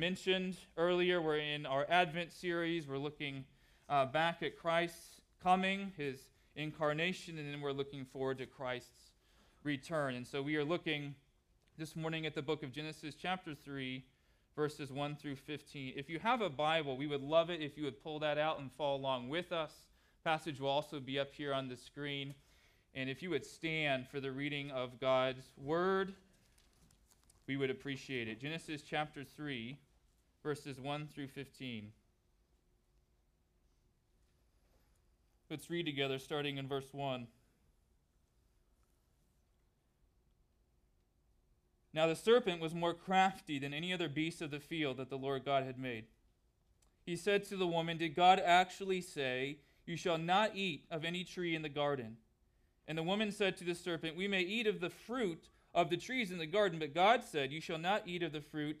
mentioned earlier, we're in our Advent series. We're looking back at Christ's coming, his incarnation, and then we're looking forward to Christ's return. And so we are looking this morning at the book of Genesis, chapter 3, verses 1 through 15. If you have a Bible, we would love it if you would pull that out and follow along with us. The passage will also be up here on the screen. And if you would stand for the reading of God's word, we would appreciate it. Genesis chapter 3, verses 1 through 15. Let's read together, starting in verse 1. Now the serpent was more crafty than any other beast of the field that the Lord God had made. He said to the woman, "Did God actually say, 'You shall not eat of any tree in the garden?' And the woman said to the serpent, 'We may eat of the fruit of the trees in the garden.' But God said, 'You shall not eat of the fruit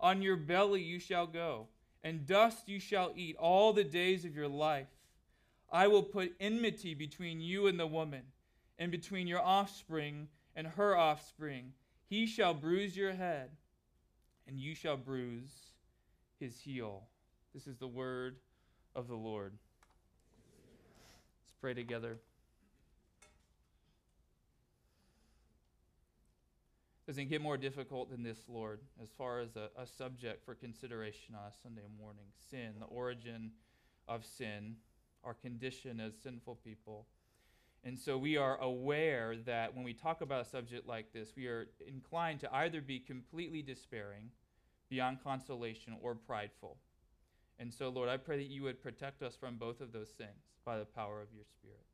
On your belly you shall go, and dust you shall eat all the days of your life. I will put enmity between you and the woman, and between your offspring and her offspring. He shall bruise your head, and you shall bruise his heel.'" This is the word of the Lord. Pray together. Doesn't get more difficult than this, Lord, as far as a subject for consideration on a Sunday morning. Sin, the origin of sin, our condition as sinful people. And so we are aware that when we talk about a subject like this, we are inclined to either be completely despairing, beyond consolation, or prideful. And so, Lord, I pray that you would protect us from both of those things by the power of your Spirit,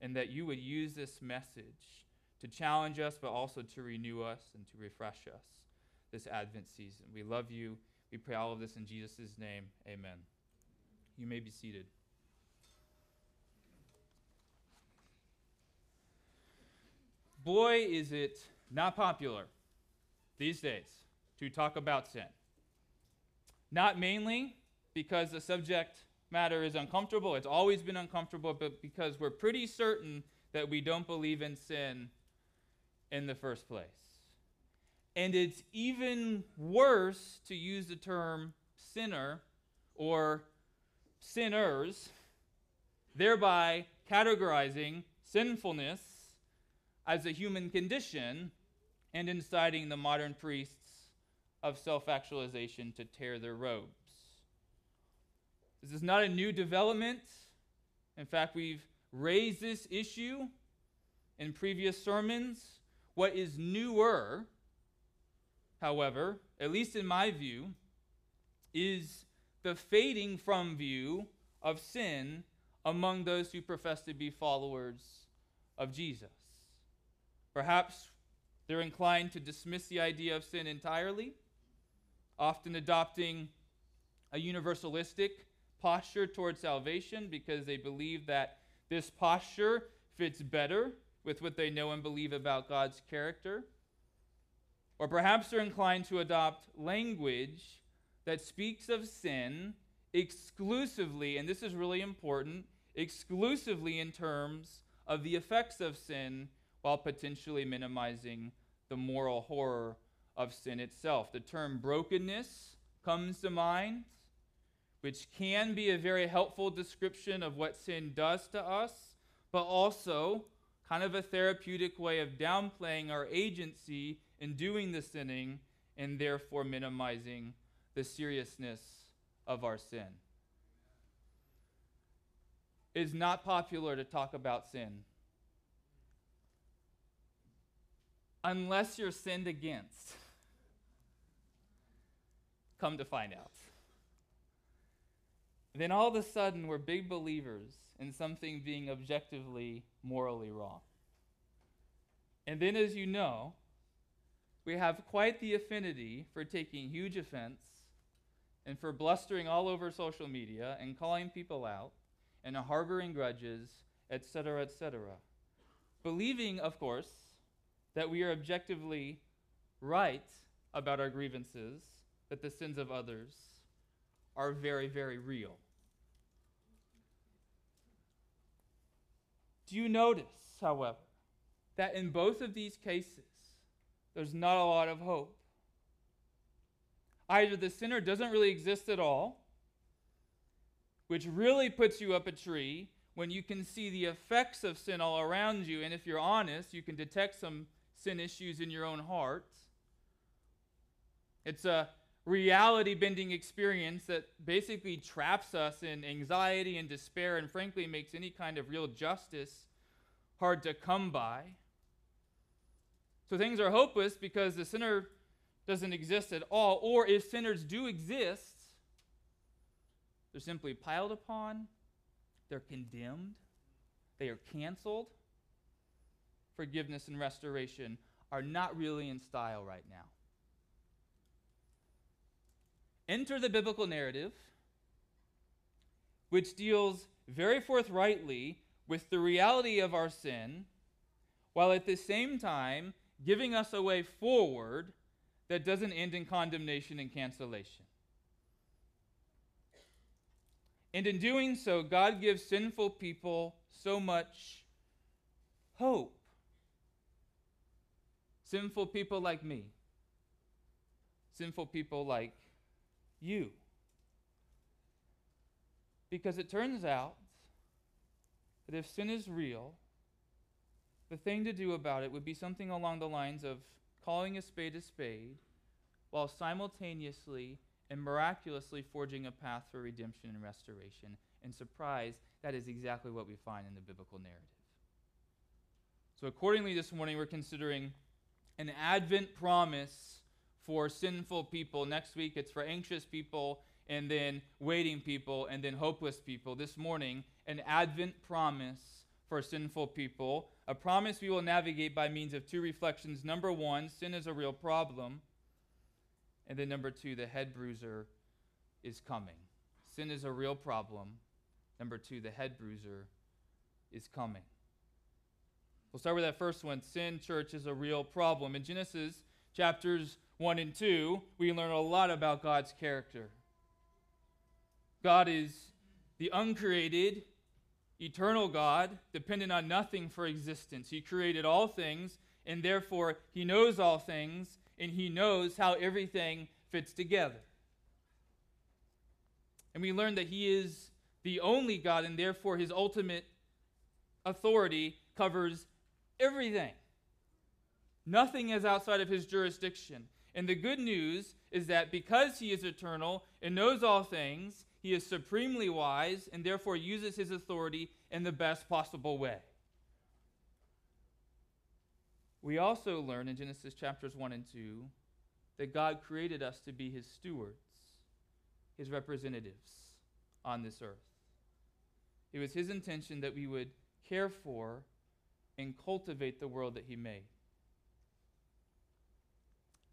and that you would use this message to challenge us, but also to renew us and to refresh us this Advent season. We love you. We pray all of this in Jesus' name. Amen. You may be seated. Boy, is it not popular these days to talk about sin. Not mainly because the subject matter is uncomfortable. It's always been uncomfortable, but because we're pretty certain that we don't believe in sin in the first place. And it's even worse to use the term sinner or sinners, thereby categorizing sinfulness as a human condition and inciting the modern priests of self-actualization to tear their robes. This is not a new development. In fact, we've raised this issue in previous sermons. What is newer, however, at least in my view, is the fading from view of sin among those who profess to be followers of Jesus. Perhaps they're inclined to dismiss the idea of sin entirely, often adopting a universalistic posture towards salvation because they believe that this posture fits better with what they know and believe about God's character. Or perhaps they're inclined to adopt language that speaks of sin exclusively, and this is really important, exclusively in terms of the effects of sin while potentially minimizing the moral horror of sin itself. The term brokenness comes to mind, which can be a very helpful description of what sin does to us, but also kind of a therapeutic way of downplaying our agency in doing the sinning and therefore minimizing the seriousness of our sin. It's not popular to talk about sin unless you're sinned against. Come to find out. Then all of a sudden, we're big believers in something being objectively morally wrong. And then, as you know, we have quite the affinity for taking huge offense and for blustering all over social media and calling people out and harboring grudges, etc., etc. Believing, of course, that we are objectively right about our grievances, that the sins of others are very, very real. Do you notice, however, that in both of these cases, there's not a lot of hope? Either the sinner doesn't really exist at all, which really puts you up a tree when you can see the effects of sin all around you, and if you're honest, you can detect some sin issues in your own heart. It's a reality-bending experience that basically traps us in anxiety and despair and frankly makes any kind of real justice hard to come by. So things are hopeless because the sinner doesn't exist at all, or if sinners do exist, they're simply piled upon, they're condemned, they are canceled. Forgiveness and restoration are not really in style right now. Enter the biblical narrative, which deals very forthrightly with the reality of our sin, while at the same time giving us a way forward that doesn't end in condemnation and cancellation. And in doing so, God gives sinful people so much hope. Sinful people like me. Sinful people like you. Because it turns out that if sin is real, the thing to do about it would be something along the lines of calling a spade while simultaneously and miraculously forging a path for redemption and restoration. And surprise, that is exactly what we find in the biblical narrative. So accordingly, this morning we're considering an Advent promise for sinful people. Next week, it's for anxious people, and then waiting people, and then hopeless people. This morning, an Advent promise for sinful people, a promise we will navigate by means of two reflections. Number one, sin is a real problem. And then number two, the head bruiser is coming. Sin is a real problem. Number two, the head bruiser is coming. We'll start with that first one. Sin, church, is a real problem. In Genesis chapters 1 and 2, we learn a lot about God's character. God is the uncreated, eternal God, dependent on nothing for existence. He created all things, and therefore he knows all things, and he knows how everything fits together. And we learn that he is the only God, and therefore his ultimate authority covers everything. Nothing is outside of his jurisdiction. And the good news is that because he is eternal and knows all things, he is supremely wise and therefore uses his authority in the best possible way. We also learn in Genesis chapters 1 and 2 that God created us to be his stewards, his representatives on this earth. It was his intention that we would care for and cultivate the world that he made.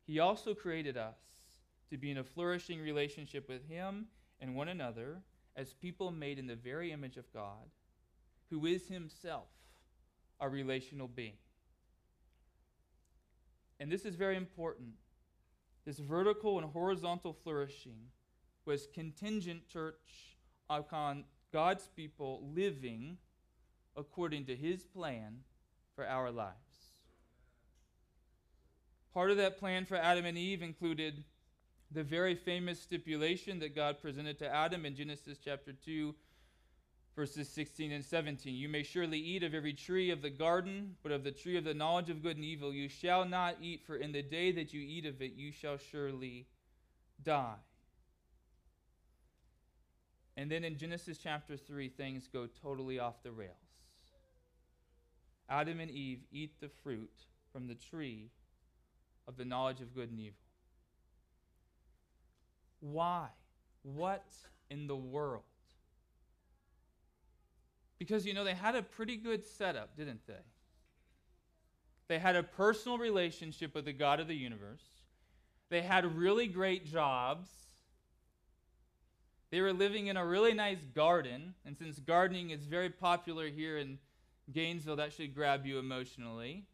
He also created us to be in a flourishing relationship with him and one another as people made in the very image of God, who is himself a relational being. And this is very important. This vertical and horizontal flourishing was contingent, church, upon God's people living according to his plan for our lives. Part of that plan for Adam and Eve included the very famous stipulation that God presented to Adam in Genesis chapter 2, verses 16 and 17. You may surely eat of every tree of the garden, but of the tree of the knowledge of good and evil you shall not eat, for in the day that you eat of it you shall surely die. And then in Genesis chapter 3, things go totally off the rails. Adam and Eve eat the fruit from the tree of the knowledge of good and evil. Why? What in the world? Because, you know, they had a pretty good setup, didn't they? They had a personal relationship with the God of the universe. They had really great jobs. They were living in a really nice garden. And since gardening is very popular here in Gainesville, that should grab you emotionally.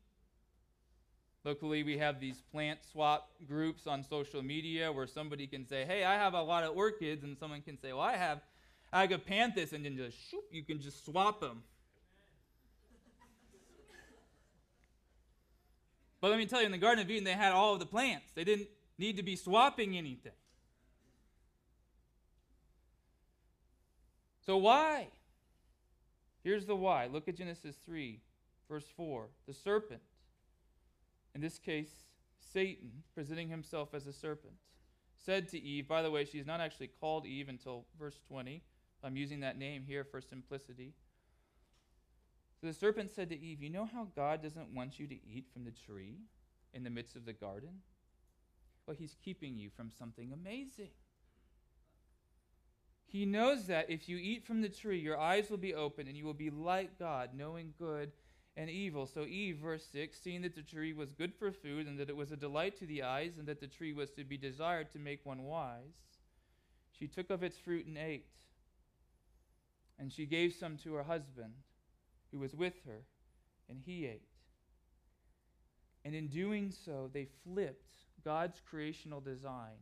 Locally, we have these plant swap groups on social media where somebody can say, hey, I have a lot of orchids, and someone can say, well, I have agapanthus, and then just, shoop, you can just swap them. But let me tell you, in the Garden of Eden, they had all of the plants. They didn't need to be swapping anything. So why? Here's the why. Look at Genesis 3, verse 4. The serpent, in this case, Satan, presenting himself as a serpent, said to Eve, by the way, she's not actually called Eve until verse 20. I'm using that name here for simplicity. So the serpent said to Eve, you know how God doesn't want you to eat from the tree in the midst of the garden? Well, he's keeping you from something amazing. He knows that if you eat from the tree, your eyes will be open and you will be like God, knowing good and evil. So Eve, verse 6, seeing that the tree was good for food and that it was a delight to the eyes and that the tree was to be desired to make one wise, she took of its fruit and ate. And she gave some to her husband who was with her, and he ate. And in doing so, they flipped God's creational design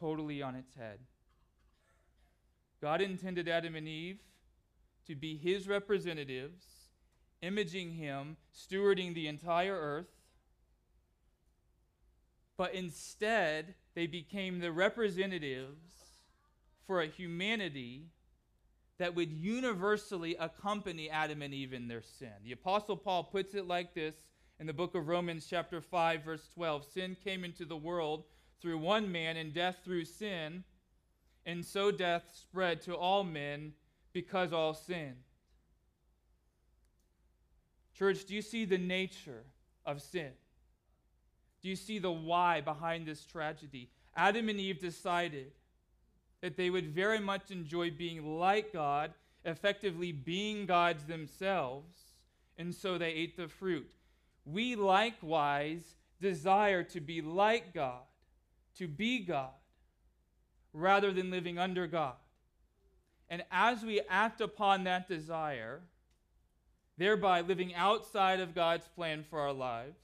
totally on its head. God intended Adam and Eve to be his representatives, imaging him, stewarding the entire earth. But instead, they became the representatives for a humanity that would universally accompany Adam and Eve in their sin. The Apostle Paul puts it like this in the book of Romans chapter 5, verse 12. Sin came into the world through one man, and death through sin, and so death spread to all men because all sinned. Church, do you see the nature of sin? Do you see the why behind this tragedy? Adam and Eve decided that they would very much enjoy being like God, effectively being gods themselves, and so they ate the fruit. We likewise desire to be like God, to be God, rather than living under God. And as we act upon that desire, thereby living outside of God's plan for our lives,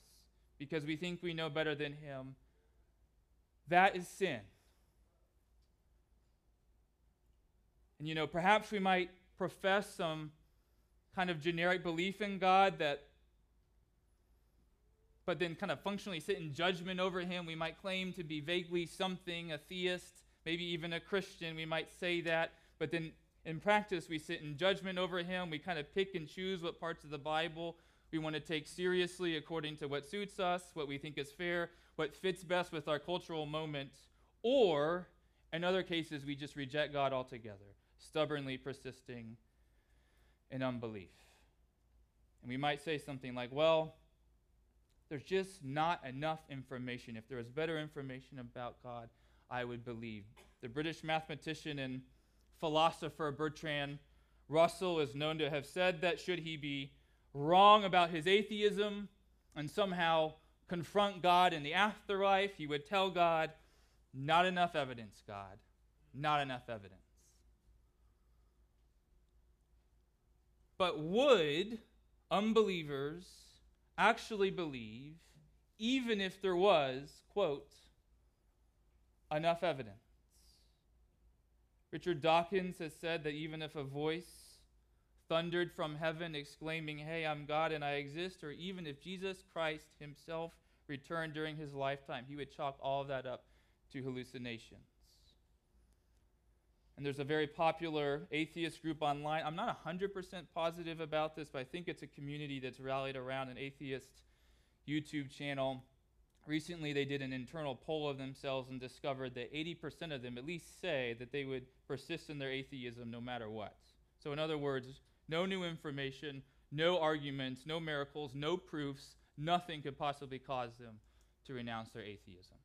because we think we know better than him, that is sin. And, you know, perhaps we might profess some kind of generic belief in God that, but then kind of functionally sit in judgment over him. We might claim to be vaguely something, a theist, maybe even a Christian. We might say that, but then in practice, we sit in judgment over him. We kind of pick and choose what parts of the Bible we want to take seriously according to what suits us, what we think is fair, what fits best with our cultural moment. Or, in other cases, we just reject God altogether, stubbornly persisting in unbelief. And we might say something like, well, there's just not enough information. If there was better information about God, I would believe. The British mathematician and philosopher Bertrand Russell is known to have said that should he be wrong about his atheism and somehow confront God in the afterlife, he would tell God, not enough evidence, God. Not enough evidence. But would unbelievers actually believe even if there was, quote, enough evidence? Richard Dawkins has said that even if a voice thundered from heaven exclaiming, "Hey, I'm God and I exist," or even if Jesus Christ himself returned during his lifetime, he would chalk all of that up to hallucinations. And there's a very popular atheist group online. I'm not 100% positive about this, but I think it's a community that's rallied around an atheist YouTube channel. Recently, they did an internal poll of themselves and discovered that 80% of them at least say that they would persist in their atheism no matter what. So in other words, no new information, no arguments, no miracles, no proofs, nothing could possibly cause them to renounce their atheism.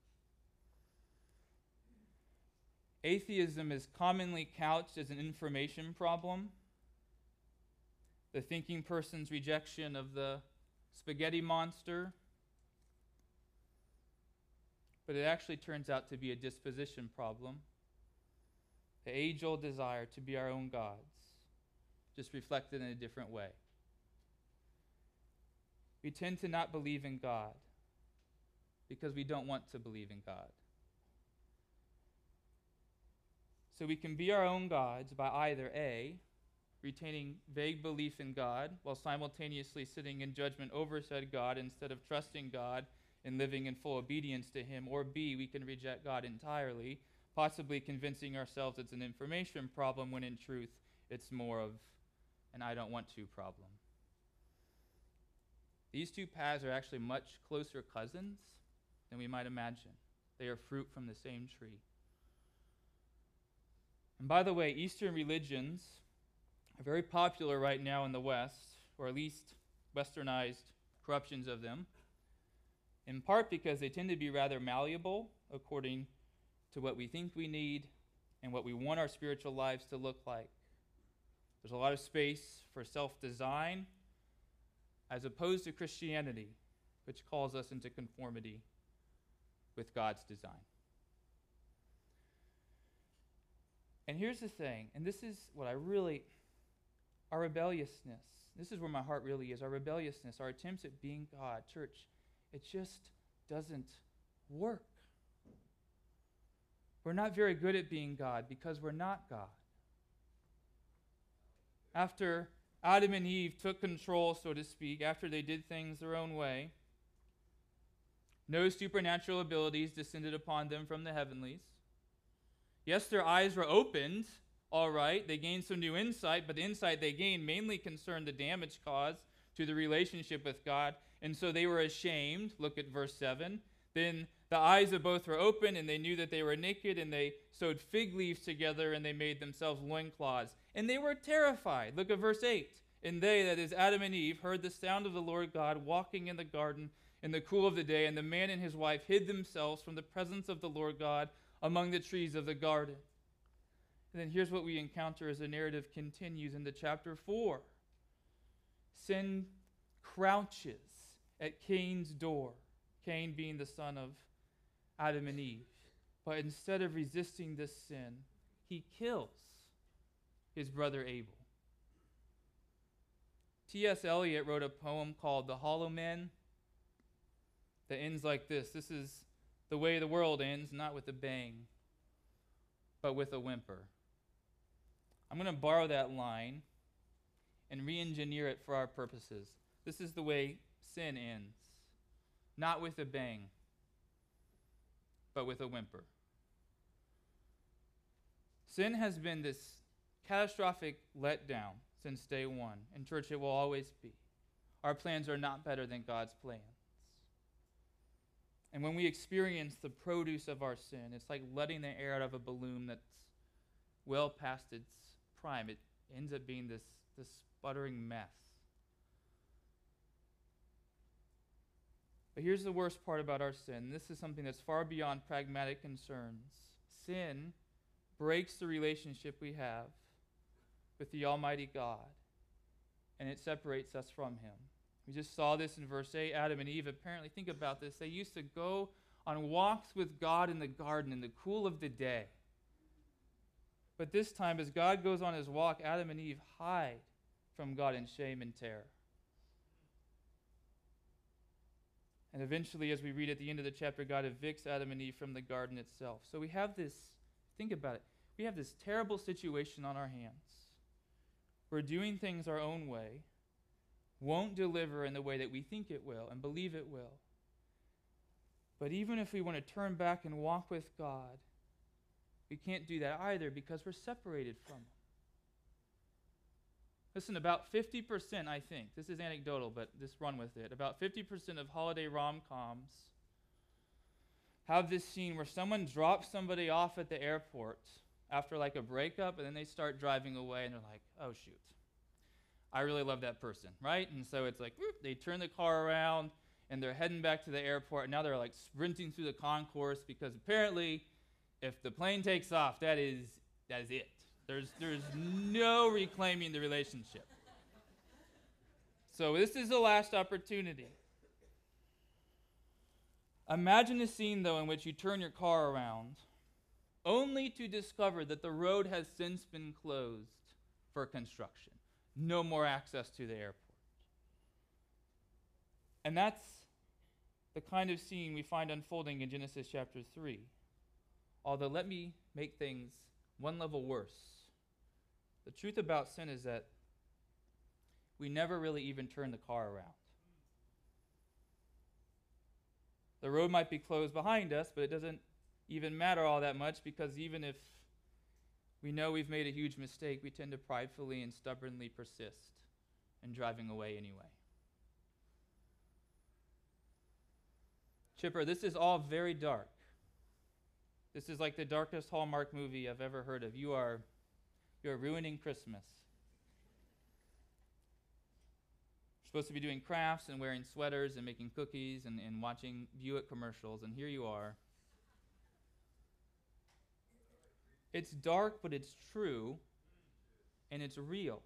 Atheism is commonly couched as an information problem. The thinking person's rejection of the spaghetti monster. But it actually turns out to be a disposition problem. The age-old desire to be our own gods, just reflected in a different way. We tend to not believe in God because we don't want to believe in God. So we can be our own gods by either A, retaining vague belief in God while simultaneously sitting in judgment over said God instead of trusting God and living in full obedience to him, or B, we can reject God entirely, possibly convincing ourselves it's an information problem when in truth it's more of an I don't want to problem. These two paths are actually much closer cousins than we might imagine. They are fruit from the same tree. And by the way, Eastern religions are very popular right now in the West, or at least westernized corruptions of them, in part because they tend to be rather malleable according to what we think we need and what we want our spiritual lives to look like. There's a lot of space for self-design, as opposed to Christianity, which calls us into conformity with God's design. And here's the thing, and this is what I really, our rebelliousness, this is where my heart really is, our rebelliousness, our attempts at being God, church, it just doesn't work. We're not very good at being God because we're not God. After Adam and Eve took control, so to speak, after they did things their own way, no supernatural abilities descended upon them from the heavenlies. Yes, their eyes were opened, all right. They gained some new insight, but the insight they gained mainly concerned the damage caused to the relationship with God, and so they were ashamed. Look at verse 7. Then the eyes of both were opened, and they knew that they were naked, and they sewed fig leaves together, and they made themselves loincloths. And they were terrified. Look at verse 8. And they, that is Adam and Eve, heard the sound of the Lord God walking in the garden in the cool of the day, and the man and his wife hid themselves from the presence of the Lord God among the trees of the garden. And then here's what we encounter as the narrative continues into chapter 4. Sin crouches at Cain's door, Cain being the son of Adam and Eve. But instead of resisting this sin, he kills his brother Abel. T.S. Eliot wrote a poem called The Hollow Men that ends like this. This is the way the world ends, not with a bang, but with a whimper. I'm going to borrow that line and re-engineer it for our purposes. This is the way sin ends, not with a bang, but with a whimper. Sin has been this catastrophic letdown since day one. In church, it will always be. Our plans are not better than God's plans. And when we experience the produce of our sin, it's like letting the air out of a balloon that's well past its prime. It ends up being this sputtering mess. But here's the worst part about our sin. This is something that's far beyond pragmatic concerns. Sin breaks the relationship we have with the Almighty God, and it separates us from him. We just saw this in verse 8. Adam and Eve, apparently, think about this, they used to go on walks with God in the garden in the cool of the day. But this time, as God goes on his walk, Adam and Eve hide from God in shame and terror. And eventually, as we read at the end of the chapter, God evicts Adam and Eve from the garden itself. So we have this, think about it, we have this terrible situation on our hands. We're doing things our own way, won't deliver in the way that we think it will and believe it will. But even if we want to turn back and walk with God, we can't do that either because we're separated from Him. Listen, about 50%, I think, this is anecdotal, but just run with it, about 50% of holiday rom-coms have this scene where someone drops somebody off at the airport after like a breakup, and then they start driving away, and they're like, oh, shoot. I really love that person, right? And so it's like, whoop, they turn the car around, and they're heading back to the airport, and now they're like sprinting through the concourse because apparently if the plane takes off, that is it. There's no reclaiming the relationship. So this is the last opportunity. Imagine a scene, though, in which you turn your car around only to discover that the road has since been closed for construction. No more access to the airport. And that's the kind of scene we find unfolding in Genesis chapter 3. Although let me make things one level worse. The truth about sin is that we never really even turn the car around. The road might be closed behind us, but it doesn't even matter all that much because even if we know we've made a huge mistake, we tend to pridefully and stubbornly persist in driving away anyway. Chipper, this is all very dark. This is like the darkest Hallmark movie I've ever heard of. You are ruining Christmas. You're supposed to be doing crafts and wearing sweaters and making cookies and watching Buick commercials, and here you are. It's dark, but it's true, and it's real.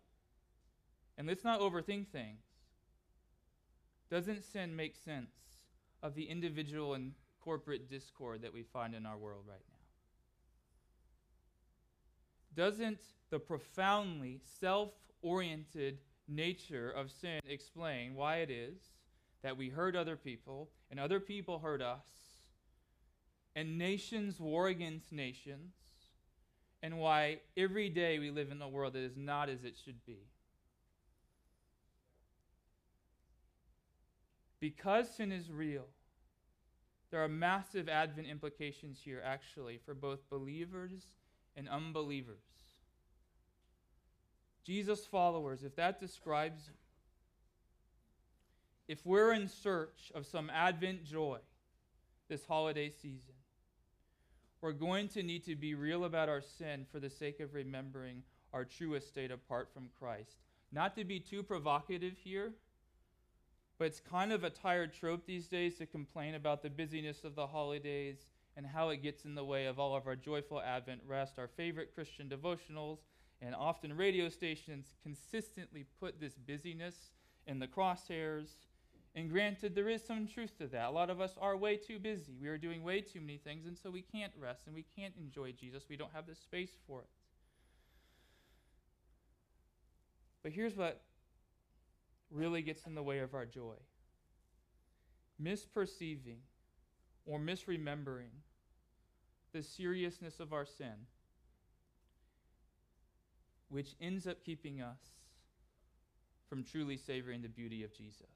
And let's not overthink things. Doesn't sin make sense of the individual and corporate discord that we find in our world right now? Doesn't the profoundly self-oriented nature of sin explain why it is that we hurt other people and other people hurt us and nations war against nations and why every day we live in a world that is not as it should be? Because sin is real, there are massive Advent implications here, actually, for both believers and unbelievers. Jesus' followers, if that describes you, if we're in search of some Advent joy this holiday season, we're going to need to be real about our sin for the sake of remembering our truest state apart from Christ. Not to be too provocative here, but it's kind of a tired trope these days to complain about the busyness of the holidays and how it gets in the way of all of our joyful Advent rest. Our favorite Christian devotionals and often radio stations consistently put this busyness in the crosshairs. And granted, there is some truth to that. A lot of us are way too busy. We are doing way too many things, and so we can't rest and we can't enjoy Jesus. We don't have the space for it. But here's what really gets in the way of our joy. Misperceiving or misremembering the seriousness of our sin, which ends up keeping us from truly savoring the beauty of Jesus.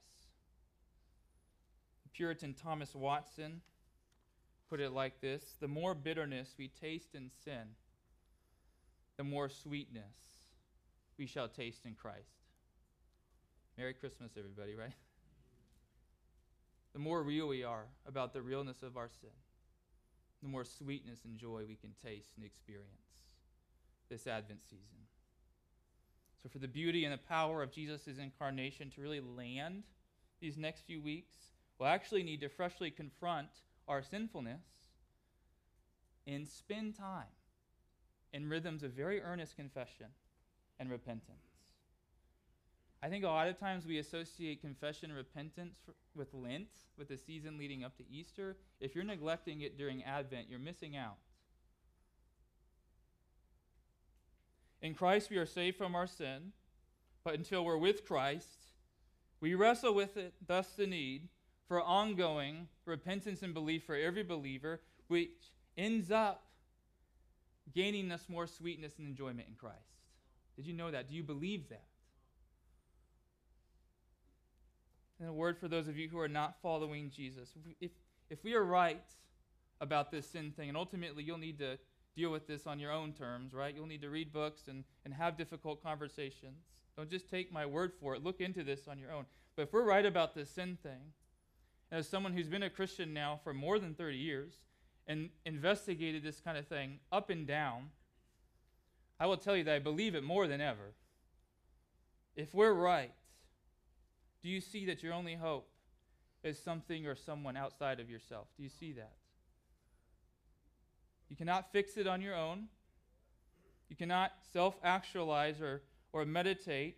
Puritan Thomas Watson put it like this: the more bitterness we taste in sin, the more sweetness we shall taste in Christ. Merry Christmas, everybody, right? The more real we are about the realness of our sin, the more sweetness and joy we can taste and experience this Advent season. So for the beauty and the power of Jesus' incarnation to really land these next few weeks, we'll actually need to freshly confront our sinfulness and spend time in rhythms of very earnest confession and repentance. I think a lot of times we associate confession and repentance with Lent, with the season leading up to Easter. If you're neglecting it during Advent, you're missing out. In Christ, we are saved from our sin, but until we're with Christ, we wrestle with it, thus the need for ongoing repentance and belief for every believer, which ends up gaining us more sweetness and enjoyment in Christ. Did you know that? Do you believe that? And a word for those of you who are not following Jesus. If we are right about this sin thing, and ultimately you'll need to deal with this on your own terms, right? You'll need to read books and have difficult conversations. Don't just take my word for it. Look into this on your own. But if we're right about this sin thing, as someone who's been a Christian now for more than 30 years and investigated this kind of thing up and down, I will tell you that I believe it more than ever. If we're right, do you see that your only hope is something or someone outside of yourself? Do you see that? You cannot fix it on your own. You cannot self-actualize or meditate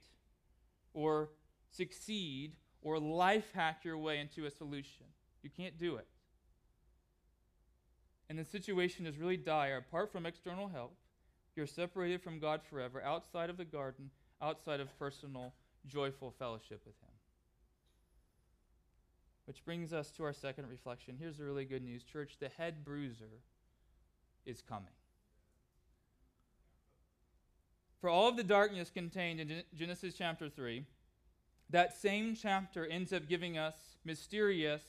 or succeed or life hack your way into a solution. You can't do it. And the situation is really dire. Apart from external help, you're separated from God forever, outside of the garden, outside of personal, joyful fellowship with Him. Which brings us to our second reflection. Here's the really good news, church. The head bruiser is coming. For all of the darkness contained in Genesis chapter 3, that same chapter ends up giving us mysterious,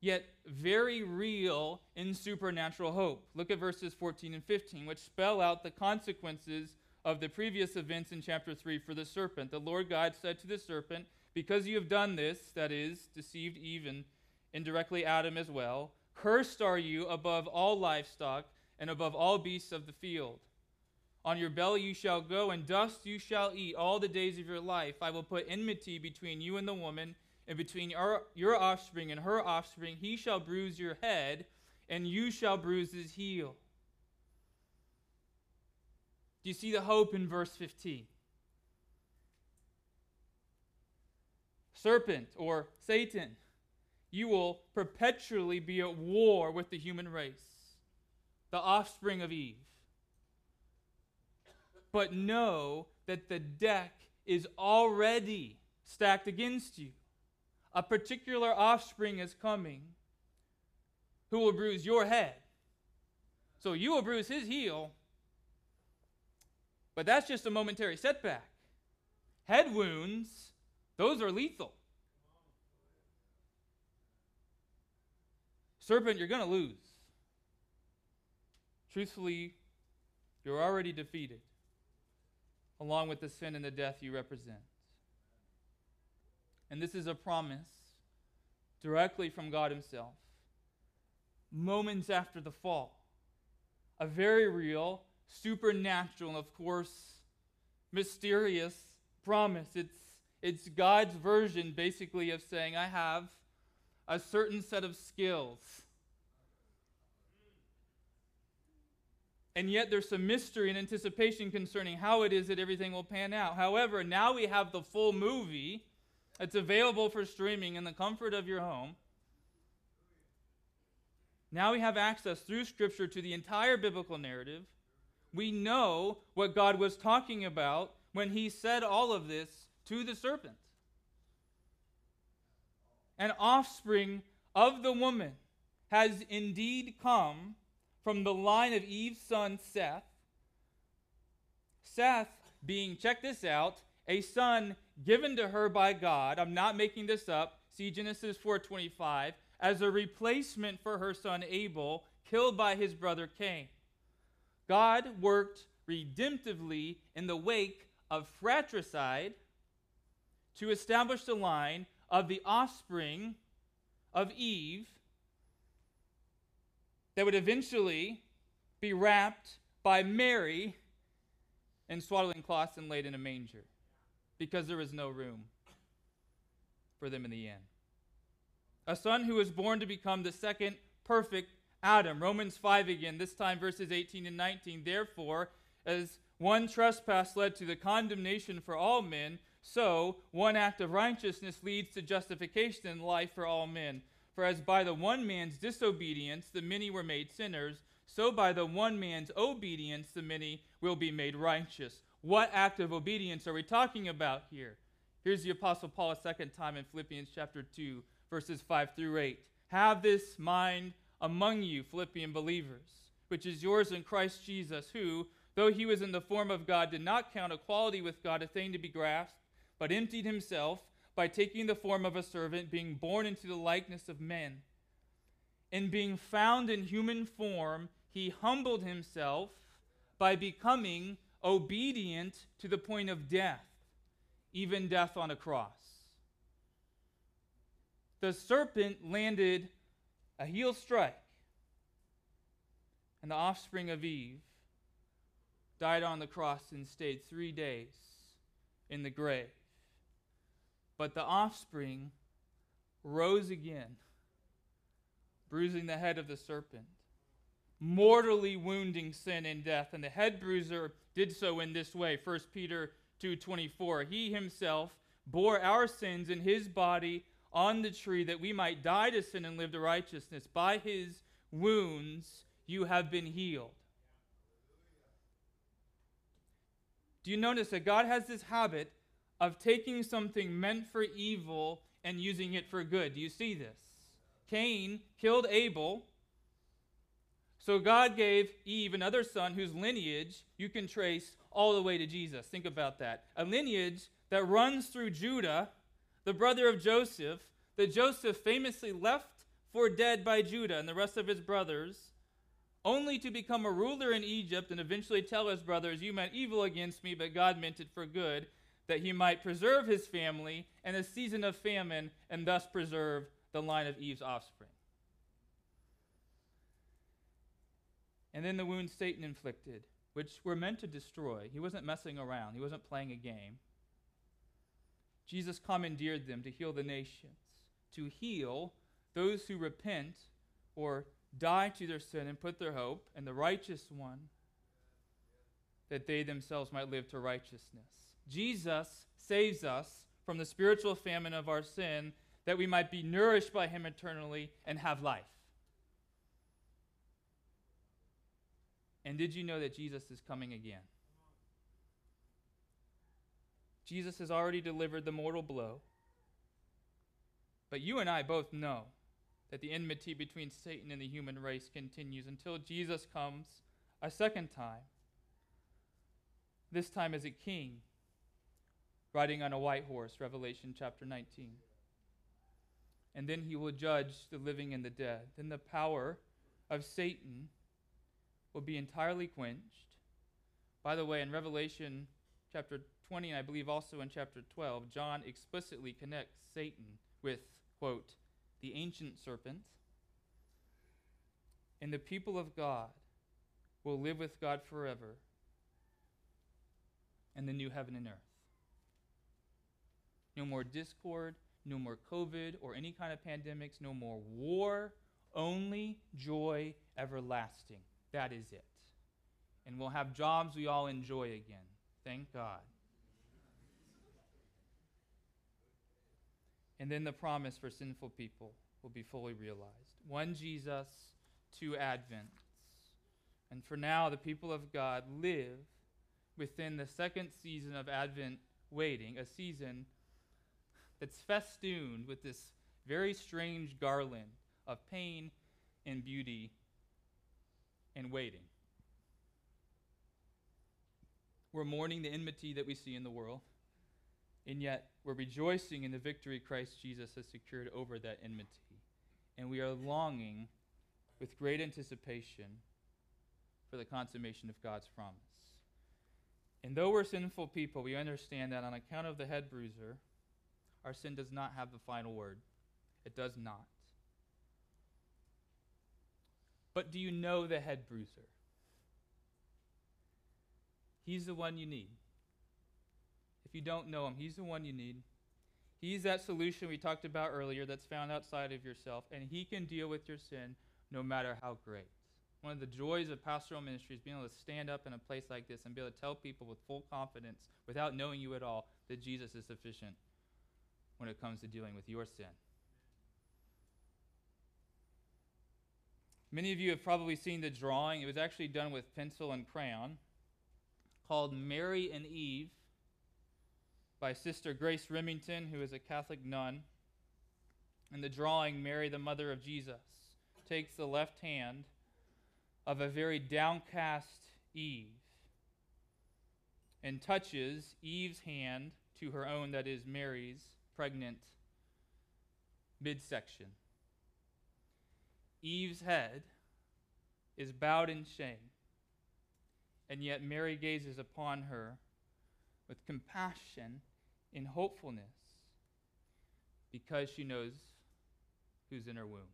yet very real and supernatural hope. Look at verses 14 and 15, which spell out the consequences of the previous events in chapter 3 for the serpent. The Lord God said to the serpent, "Because you have done this," that is, deceived Eve and indirectly Adam as well, "cursed are you above all livestock and above all beasts of the field. On your belly you shall go, and dust you shall eat all the days of your life. I will put enmity between you and the woman, and between your offspring and her offspring. He shall bruise your head, and you shall bruise his heel." Do you see the hope in verse 15? Serpent, or Satan, you will perpetually be at war with the human race, the offspring of Eve. But know that the deck is already stacked against you. A particular offspring is coming who will bruise your head. So you will bruise his heel, but that's just a momentary setback. Head wounds, those are lethal. Serpent, you're going to lose. Truthfully, you're already defeated, along with the sin and the death you represent. And this is a promise directly from God Himself, moments after the fall. A very real, supernatural, and of course, mysterious promise. It's God's version, basically, of saying, I have a certain set of skills. And yet there's some mystery and anticipation concerning how it is that everything will pan out. However, now we have the full movie. It's available for streaming in the comfort of your home. Now we have access through Scripture to the entire biblical narrative. We know what God was talking about when He said all of this to the serpent. An offspring of the woman has indeed come from the line of Eve's son, Seth. Seth being, check this out, a son given to her by God, I'm not making this up, see Genesis 4:25, as a replacement for her son Abel, killed by his brother Cain. God worked redemptively in the wake of fratricide to establish the line of the offspring of Eve, that would eventually be wrapped by Mary in swaddling cloths and laid in a manger, because there was no room for them in the end. A son who was born to become the second perfect Adam. Romans 5 again, this time verses 18 and 19. Therefore, as one trespass led to the condemnation for all men, so one act of righteousness leads to justification and life for all men. For as by the one man's disobedience the many were made sinners, so by the one man's obedience the many will be made righteous. What act of obedience are we talking about here? Here's the Apostle Paul a second time in Philippians chapter 2, verses 5 through 8. Have this mind among you, Philippian believers, which is yours in Christ Jesus, who, though he was in the form of God, did not count equality with God a thing to be grasped, but emptied himself by taking the form of a servant, being born into the likeness of men. And being found in human form, he humbled himself by becoming obedient to the point of death, even death on a cross. The serpent landed a heel strike, and the offspring of Eve died on the cross and stayed 3 days in the grave. But the offspring rose again, bruising the head of the serpent, mortally wounding sin and death. And the head bruiser did so in this way, 1 Peter 2:24. He himself bore our sins in his body on the tree that we might die to sin and live to righteousness. By his wounds you have been healed. Do you notice that God has this habit of taking something meant for evil and using it for good? Do you see this? Cain killed Abel, so God gave Eve another son whose lineage you can trace all the way to Jesus. Think about that. A lineage that runs through Judah, the brother of Joseph, that Joseph famously left for dead by Judah and the rest of his brothers, only to become a ruler in Egypt and eventually tell his brothers, "You meant evil against me, but God meant it for good," that he might preserve his family in a season of famine and thus preserve the line of Eve's offspring. And then the wounds Satan inflicted, which were meant to destroy. He wasn't messing around. He wasn't playing a game. Jesus commandeered them to heal the nations, to heal those who repent or die to their sin and put their hope in the righteous one, that they themselves might live to righteousness. Jesus saves us from the spiritual famine of our sin, that we might be nourished by him eternally and have life. And did you know that Jesus is coming again? Jesus has already delivered the mortal blow. But you and I both know that the enmity between Satan and the human race continues until Jesus comes a second time. This time as a king, riding on a white horse, Revelation chapter 19. And then he will judge the living and the dead. Then the power of Satan will be entirely quenched. By the way, in Revelation chapter 20, and I believe also in chapter 12, John explicitly connects Satan with, quote, the ancient serpent. And the people of God will live with God forever in the new heaven and earth. No more discord, no more COVID or any kind of pandemics, no more war, only joy everlasting. That is it. And we'll have jobs we all enjoy again. Thank God. And then the promise for sinful people will be fully realized. One Jesus, two Advents. And for now, the people of God live within the second season of Advent waiting, a season that's festooned with this very strange garland of pain and beauty and waiting. We're mourning the enmity that we see in the world, and yet we're rejoicing in the victory Christ Jesus has secured over that enmity. And we are longing with great anticipation for the consummation of God's promise. And though we're sinful people, we understand that on account of the head bruiser, our sin does not have the final word. It does not. But do you know the head bruiser? He's the one you need. If you don't know him, he's the one you need. He's that solution we talked about earlier that's found outside of yourself, and he can deal with your sin no matter how great. One of the joys of pastoral ministry is being able to stand up in a place like this and be able to tell people with full confidence, without knowing you at all, that Jesus is sufficient when it comes to dealing with your sin. Many of you have probably seen the drawing. It was actually done with pencil and crayon, called Mary and Eve by Sister Grace Remington, who is a Catholic nun. In the drawing, Mary, the mother of Jesus, takes the left hand of a very downcast Eve, and touches Eve's hand to her own, that is Mary's, pregnant midsection. Eve's head is bowed in shame, and yet Mary gazes upon her with compassion and hopefulness because she knows who's in her womb.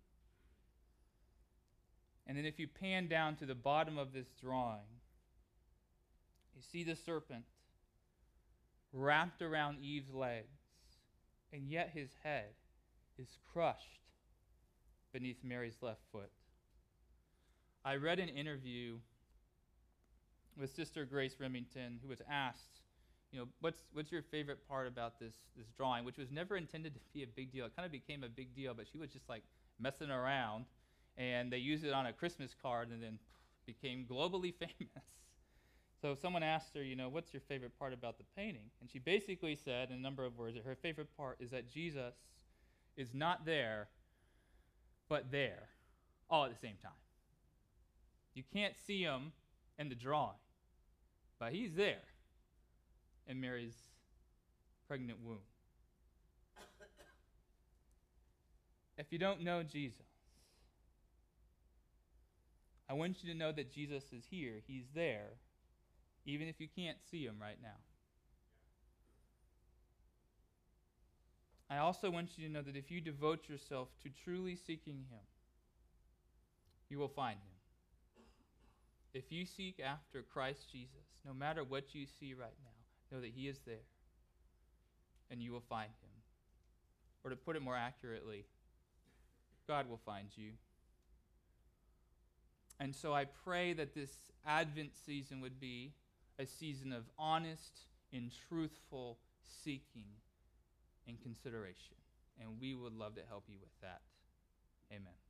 And then if you pan down to the bottom of this drawing, you see the serpent wrapped around Eve's legs, and yet his head is crushed beneath Mary's left foot. I read an interview with Sister Grace Remington, who was asked, you know, what's your favorite part about this drawing, which was never intended to be a big deal. It kind of became a big deal, but she was just like messing around, and they used it on a Christmas card and then became globally famous. So someone asked her, you know, what's your favorite part about the painting? And she basically said, in a number of words, that her favorite part is that Jesus is not there, but there, all at the same time. You can't see him in the drawing, but he's there in Mary's pregnant womb. If you don't know Jesus, I want you to know that Jesus is here, he's there, even if you can't see him right now. I also want you to know that if you devote yourself to truly seeking him, you will find him. If you seek after Christ Jesus, no matter what you see right now, know that he is there, and you will find him. Or to put it more accurately, God will find you. And so I pray that this Advent season would be a season of honest and truthful seeking and consideration. And we would love to help you with that. Amen.